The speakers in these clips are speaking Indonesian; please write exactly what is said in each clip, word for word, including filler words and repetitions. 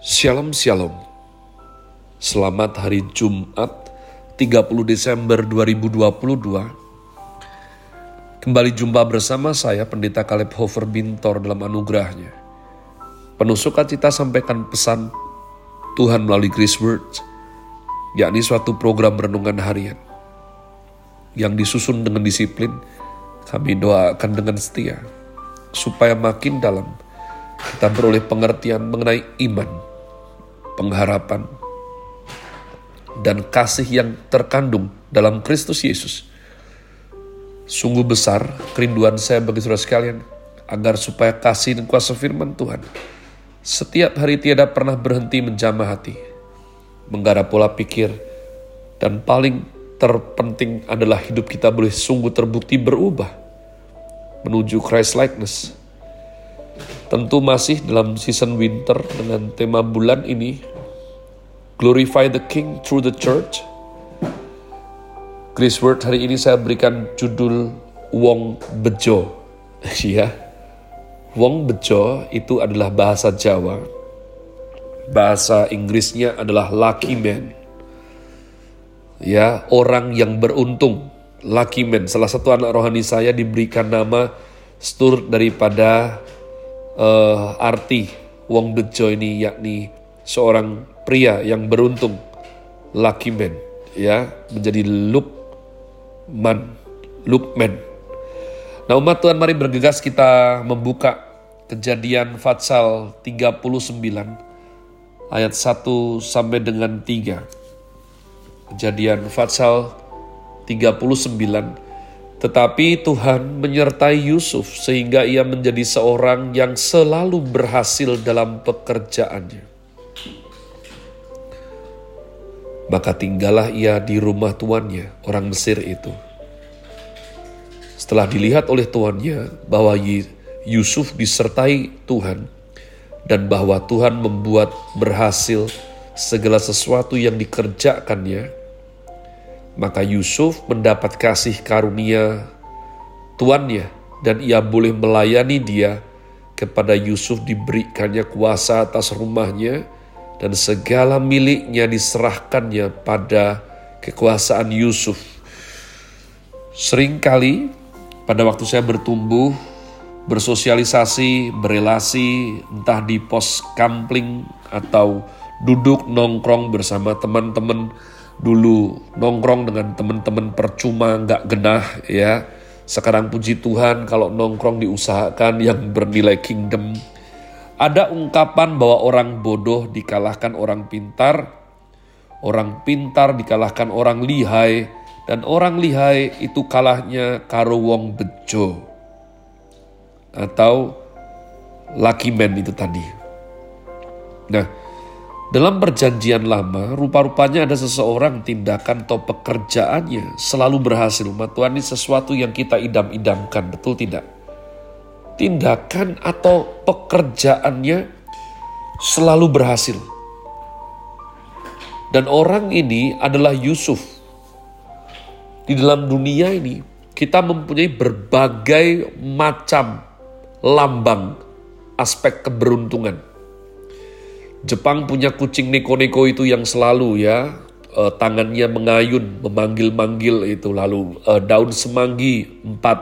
Shalom Shalom. Selamat hari Jumat tiga puluh Desember dua ribu dua puluh dua. Kembali jumpa bersama saya Pendeta Caleb Hoover Bintor dalam anugerahnya. Penuh sukacita sampaikan pesan Tuhan melalui Grace Word, yakni suatu program renungan harian yang disusun dengan disiplin. Kami doakan dengan setia supaya makin dalam kita beroleh pengertian mengenai iman, pengharapan, dan kasih yang terkandung dalam Kristus Yesus. Sungguh besar kerinduan saya bagi saudara sekalian, agar supaya kasih dan kuasa firman Tuhan setiap hari tiada pernah berhenti menjamah hati, menggarap pola pikir, dan paling terpenting adalah hidup kita boleh sungguh terbukti berubah menuju Christlikeness. Tentu masih dalam season winter dengan tema bulan ini, Glorify the King Through the Church. Grace Word hari ini saya berikan judul Wong Bejo. Ya, Wong Bejo itu adalah bahasa Jawa. Bahasa Inggrisnya adalah lucky man. Ya, orang yang beruntung, lucky man. Salah satu anak rohani saya diberikan nama Stuart daripada Uh, arti Wong Bejo ini, yakni seorang pria yang beruntung, lucky man, ya, menjadi look man, look man. Nah, umat Tuhan, mari bergegas kita membuka Kejadian Fatsal tiga puluh sembilan ayat satu sampai dengan tiga. Kejadian Fatsal tiga puluh sembilan. Tetapi Tuhan menyertai Yusuf sehingga ia menjadi seorang yang selalu berhasil dalam pekerjaannya. Maka tinggallah ia di rumah tuannya, orang Mesir itu. Setelah dilihat oleh tuannya bahwa Yusuf disertai Tuhan dan bahwa Tuhan membuat berhasil segala sesuatu yang dikerjakannya, maka Yusuf mendapat kasih karunia tuannya dan ia boleh melayani dia. Kepada Yusuf diberikannya kuasa atas rumahnya dan segala miliknya diserahkannya pada kekuasaan Yusuf. Seringkali pada waktu saya bertumbuh, bersosialisasi, berelasi, entah di pos kampling atau duduk nongkrong bersama teman-teman. Dulu nongkrong dengan teman-teman percuma, gak genah ya. Sekarang puji Tuhan kalau nongkrong diusahakan yang bernilai kingdom. Ada ungkapan bahwa orang bodoh dikalahkan orang pintar, orang pintar dikalahkan orang lihai, dan orang lihai itu kalahnya karo wong bejo atau lucky man itu tadi. Nah, dalam perjanjian lama, rupa-rupanya ada seseorang tindakan atau pekerjaannya selalu berhasil. Umat Tuhan, ini sesuatu yang kita idam-idamkan, betul tidak? Tindakan atau pekerjaannya selalu berhasil. Dan orang ini adalah Yusuf. Di dalam dunia ini, kita mempunyai berbagai macam lambang aspek keberuntungan. Jepang punya kucing neko-neko itu yang selalu ya, eh, tangannya mengayun, memanggil-manggil itu. Lalu eh, daun semanggi, empat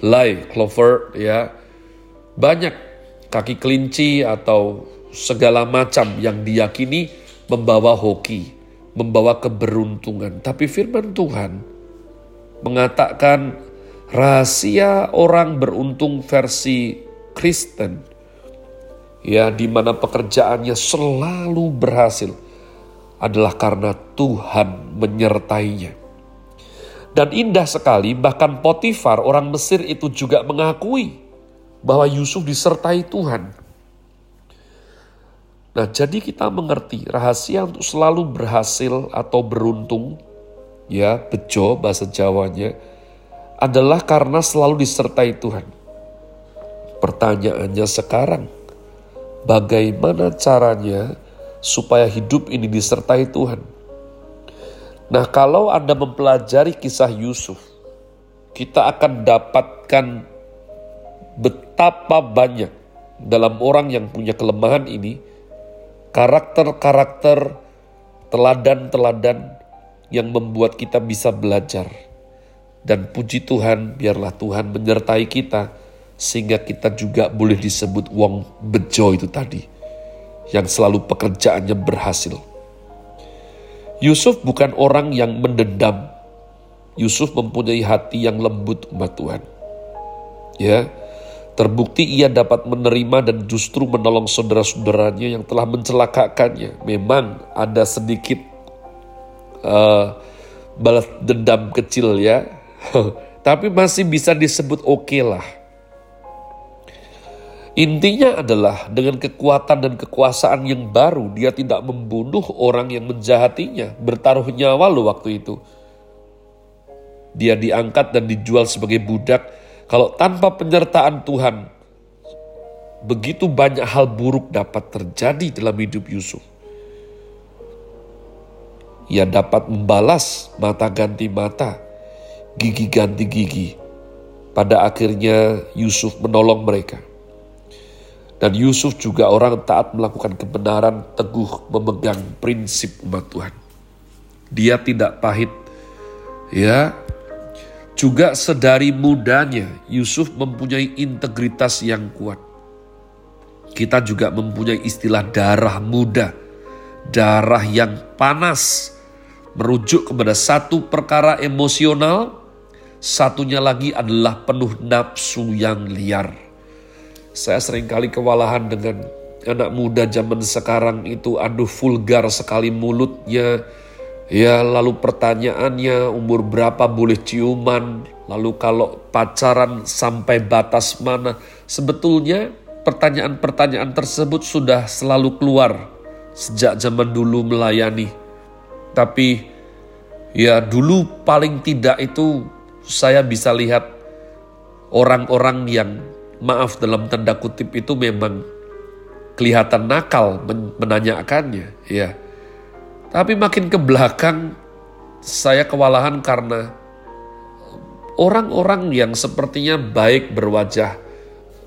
lay, clover ya. Banyak kaki kelinci atau segala macam yang diyakini membawa hoki, membawa keberuntungan. Tapi firman Tuhan mengatakan rahasia orang beruntung versi Kristen. Ya, di mana pekerjaannya selalu berhasil adalah karena Tuhan menyertainya. Dan indah sekali, bahkan Potifar orang Mesir itu juga mengakui bahwa Yusuf disertai Tuhan. Nah, jadi kita mengerti rahasia untuk selalu berhasil atau beruntung, ya, bejo bahasa Jawanya, adalah karena selalu disertai Tuhan. Pertanyaannya sekarang, bagaimana caranya supaya hidup ini disertai Tuhan? Nah, kalau Anda mempelajari kisah Yusuf, kita akan dapatkan betapa banyak dalam orang yang punya kelemahan ini karakter-karakter, teladan-teladan yang membuat kita bisa belajar. Dan puji Tuhan, biarlah Tuhan menyertai kita sehingga kita juga boleh disebut Wong Bejo itu tadi, yang selalu pekerjaannya berhasil. Yusuf bukan orang yang mendendam. Yusuf mempunyai hati yang lembut, umat Tuhan. Ya, terbukti ia dapat menerima dan justru menolong saudara-saudaranya yang telah mencelakakannya. Memang ada sedikit uh, balas dendam kecil ya, tapi masih bisa disebut oke lah. Intinya adalah dengan kekuatan dan kekuasaan yang baru, dia tidak membunuh orang yang menjahatinya, bertaruh nyawa loh waktu itu. Dia diangkat dan dijual sebagai budak. Kalau tanpa penyertaan Tuhan, begitu banyak hal buruk dapat terjadi dalam hidup Yusuf. Ia dapat membalas mata ganti mata, gigi ganti gigi. Pada akhirnya Yusuf menolong mereka. Dan Yusuf juga orang taat melakukan kebenaran, teguh memegang prinsip, umat Tuhan. Dia tidak pahit. Ya, juga sedari mudanya Yusuf mempunyai integritas yang kuat. Kita juga mempunyai istilah darah muda, darah yang panas, merujuk kepada satu perkara emosional, satunya lagi adalah penuh nafsu yang liar. Saya seringkali kewalahan dengan anak muda zaman sekarang itu, aduh vulgar sekali mulutnya. Ya, lalu pertanyaannya umur berapa boleh ciuman, lalu kalau pacaran sampai batas mana. Sebetulnya pertanyaan-pertanyaan tersebut sudah selalu keluar sejak zaman dulu melayani. Tapi ya dulu paling tidak itu saya bisa lihat orang-orang yang maaf dalam tanda kutip itu memang kelihatan nakal menanyakannya ya. Tapi makin ke belakang saya kewalahan karena orang-orang yang sepertinya baik berwajah,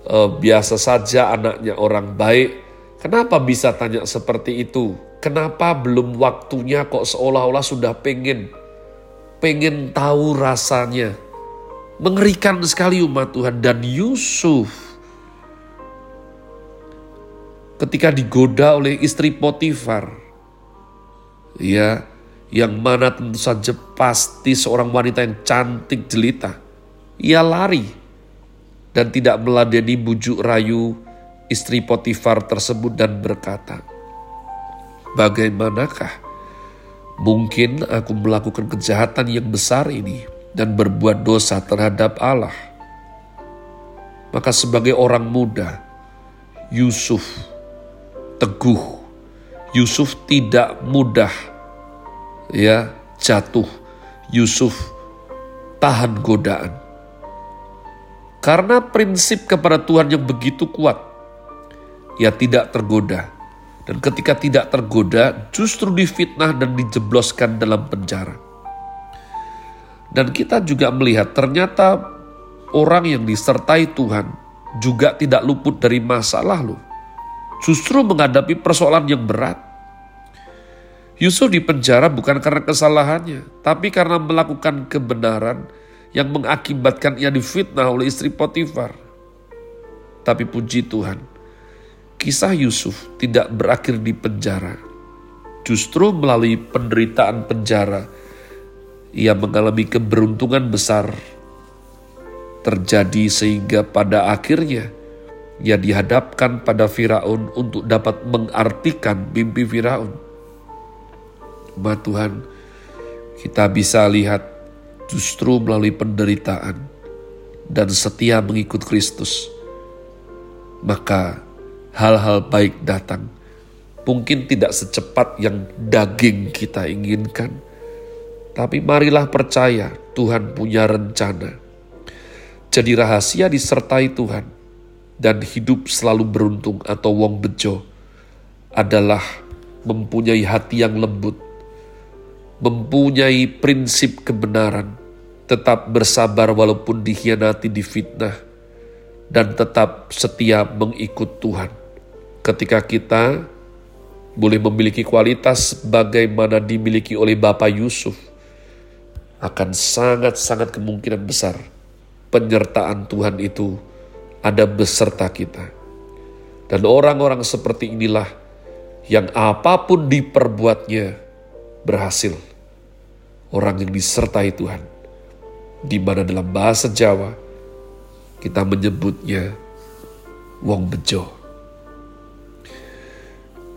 e, biasa saja anaknya orang baik. Kenapa bisa tanya seperti itu? Kenapa belum waktunya kok seolah-olah sudah pengen, pengen tahu rasanya. Mengerikan sekali, umat Tuhan. Dan Yusuf ketika digoda oleh istri Potifar, ya, yang mana tentu saja pasti seorang wanita yang cantik jelita, ia lari dan tidak meladeni bujuk rayu istri Potifar tersebut dan berkata, bagaimanakah mungkin aku melakukan kejahatan yang besar ini dan berbuat dosa terhadap Allah? Maka sebagai orang muda, Yusuf teguh. Yusuf tidak mudah ya jatuh. Yusuf tahan godaan. Karena prinsip kepada Tuhan yang begitu kuat, ia tidak tergoda. Dan ketika tidak tergoda, justru difitnah dan dijebloskan dalam penjara. Dan kita juga melihat ternyata orang yang disertai Tuhan juga tidak luput dari masalah loh. Justru menghadapi persoalan yang berat. Yusuf dipenjara bukan karena kesalahannya, tapi karena melakukan kebenaran yang mengakibatkan ia difitnah oleh istri Potifar. Tapi puji Tuhan, kisah Yusuf tidak berakhir di penjara. Justru melalui penderitaan penjara, ia mengalami keberuntungan besar terjadi sehingga pada akhirnya ia dihadapkan pada Firaun untuk dapat mengartikan mimpi Firaun. Umat Tuhan, kita bisa lihat justru melalui penderitaan dan setia mengikut Kristus, maka hal-hal baik datang. Mungkin tidak secepat yang daging kita inginkan, tapi marilah percaya Tuhan punya rencana. Jadi rahasia disertai Tuhan dan hidup selalu beruntung atau Wong Bejo adalah mempunyai hati yang lembut, mempunyai prinsip kebenaran, tetap bersabar walaupun dikhianati, difitnah, dan tetap setia mengikut Tuhan. Ketika kita boleh memiliki kualitas bagaimana dimiliki oleh Bapak Yusuf, akan sangat-sangat kemungkinan besar penyertaan Tuhan itu ada beserta kita. Dan orang-orang seperti inilah yang apapun diperbuatnya berhasil. Orang yang disertai Tuhan, di mana dalam bahasa Jawa kita menyebutnya Wong Bejo.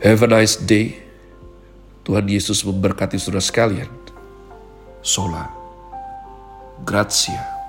Have a nice day. Tuhan Yesus memberkati saudara sekalian. Sola Gratia.